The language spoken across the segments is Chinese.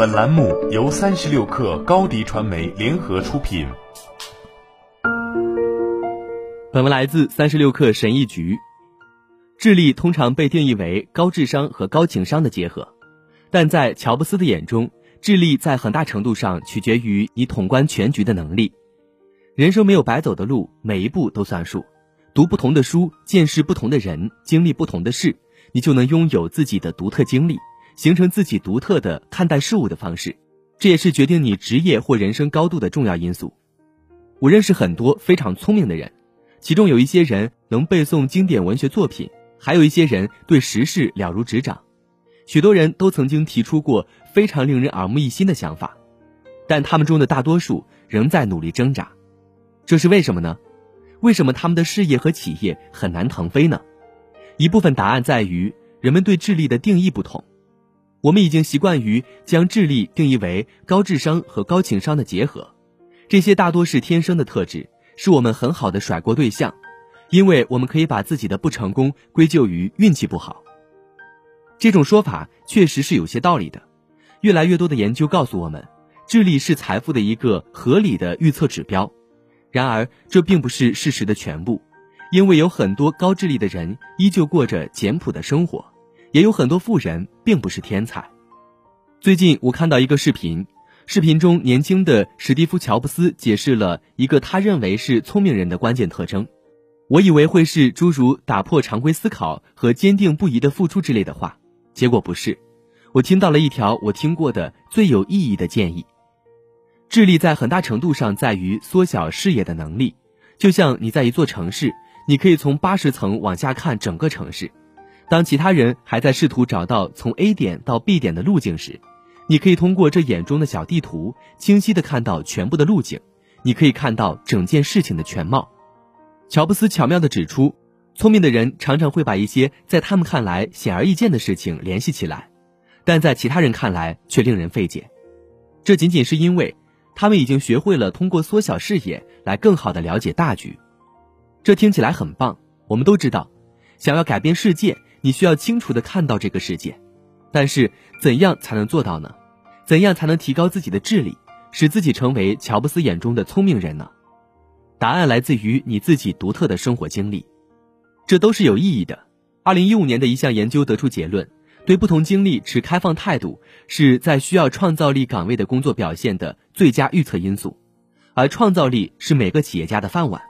本栏目由36氪高迪传媒联合出品。本文来自36氪神医局。智力通常被定义为高智商和高情商的结合，但在乔布斯的眼中，智力在很大程度上取决于你统观全局的能力。人生没有白走的路，每一步都算数。读不同的书，见识不同的人，经历不同的事，你就能拥有自己的独特经历，形成自己独特的看待事物的方式。这也是决定你职业或人生高度的重要因素。我认识很多非常聪明的人，其中有一些人能背诵经典文学作品，还有一些人对时事了如指掌。许多人都曾经提出过非常令人耳目一新的想法，但他们中的大多数仍在努力挣扎。这是为什么呢？为什么他们的事业和企业很难腾飞呢？一部分答案在于人们对智力的定义不同。我们已经习惯于将智力定义为高智商和高情商的结合，这些大多是天生的特质，是我们很好的甩锅对象，因为我们可以把自己的不成功归咎于运气不好。这种说法确实是有些道理的。越来越多的研究告诉我们，智力是财富的一个合理的预测指标。然而，这并不是事实的全部，因为有很多高智力的人依旧过着简朴的生活，也有很多富人并不是天才。最近我看到一个视频中年轻的史蒂夫·乔布斯解释了一个他认为是聪明人的关键特征。我以为会是诸如打破常规思考和坚定不移的付出之类的话，结果不是。我听到了一条我听过的最有意义的建议。智力在很大程度上在于缩小视野的能力，就像你在一座城市，你可以从80层往下看整个城市。当其他人还在试图找到从 A 点到 B 点的路径时，你可以通过这眼中的小地图清晰地看到全部的路径，你可以看到整件事情的全貌。乔布斯巧妙地指出，聪明的人常常会把一些在他们看来显而易见的事情联系起来，但在其他人看来却令人费解。这仅仅是因为他们已经学会了通过缩小视野来更好地了解大局。这听起来很棒，我们都知道，想要改变世界，你需要清楚地看到这个世界。但是，怎样才能做到呢？怎样才能提高自己的智力，使自己成为乔布斯眼中的聪明人呢？答案来自于你自己独特的生活经历。这都是有意义的。2015年的一项研究得出结论，对不同经历持开放态度是在需要创造力岗位的工作表现的最佳预测因素，而创造力是每个企业家的饭碗。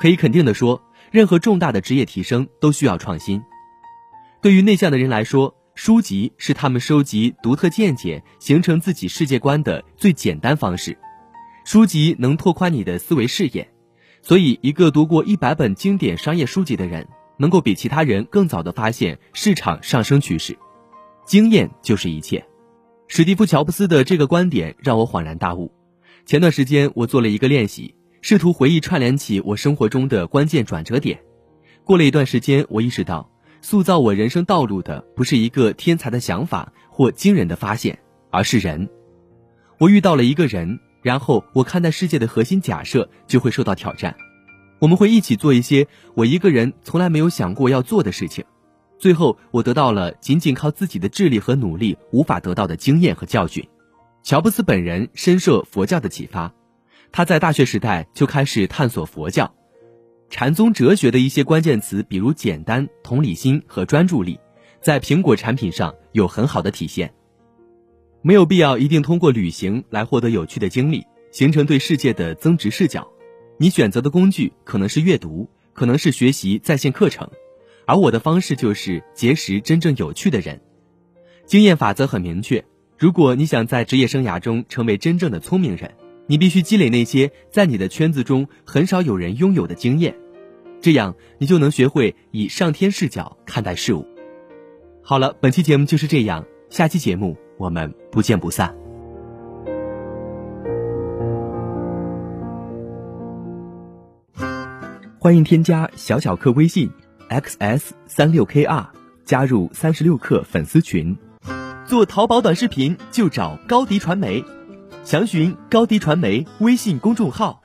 可以肯定地说，任何重大的职业提升都需要创新。对于内向的人来说，书籍是他们收集独特见解、形成自己世界观的最简单方式。书籍能拓宽你的思维视野，所以一个读过100本经典商业书籍的人，能够比其他人更早地发现市场上升趋势。经验就是一切。史蒂夫·乔布斯的这个观点让我恍然大悟。前段时间我做了一个练习，试图回忆串联起我生活中的关键转折点。过了一段时间，我意识到，塑造我人生道路的不是一个天才的想法或惊人的发现，而是人。我遇到了一个人，然后我看待世界的核心假设就会受到挑战。我们会一起做一些我一个人从来没有想过要做的事情。最后我得到了仅仅靠自己的智力和努力无法得到的经验和教训。乔布斯本人深受佛教的启发，他在大学时代就开始探索佛教。禅宗哲学的一些关键词，比如简单、同理心和专注力，在苹果产品上有很好的体现。没有必要一定通过旅行来获得有趣的经历，形成对世界的增值视角。你选择的工具可能是阅读，可能是学习在线课程。而我的方式就是结识真正有趣的人。经验法则很明确，如果你想在职业生涯中成为真正的聪明人，你必须积累那些在你的圈子中很少有人拥有的经验，这样你就能学会以上天视角看待事物。好了，本期节目就是这样，下期节目我们不见不散。欢迎添加小小客微信XS36KR 加入36氪粉丝群。做淘宝短视频就找高迪传媒，详询高迪传媒微信公众号。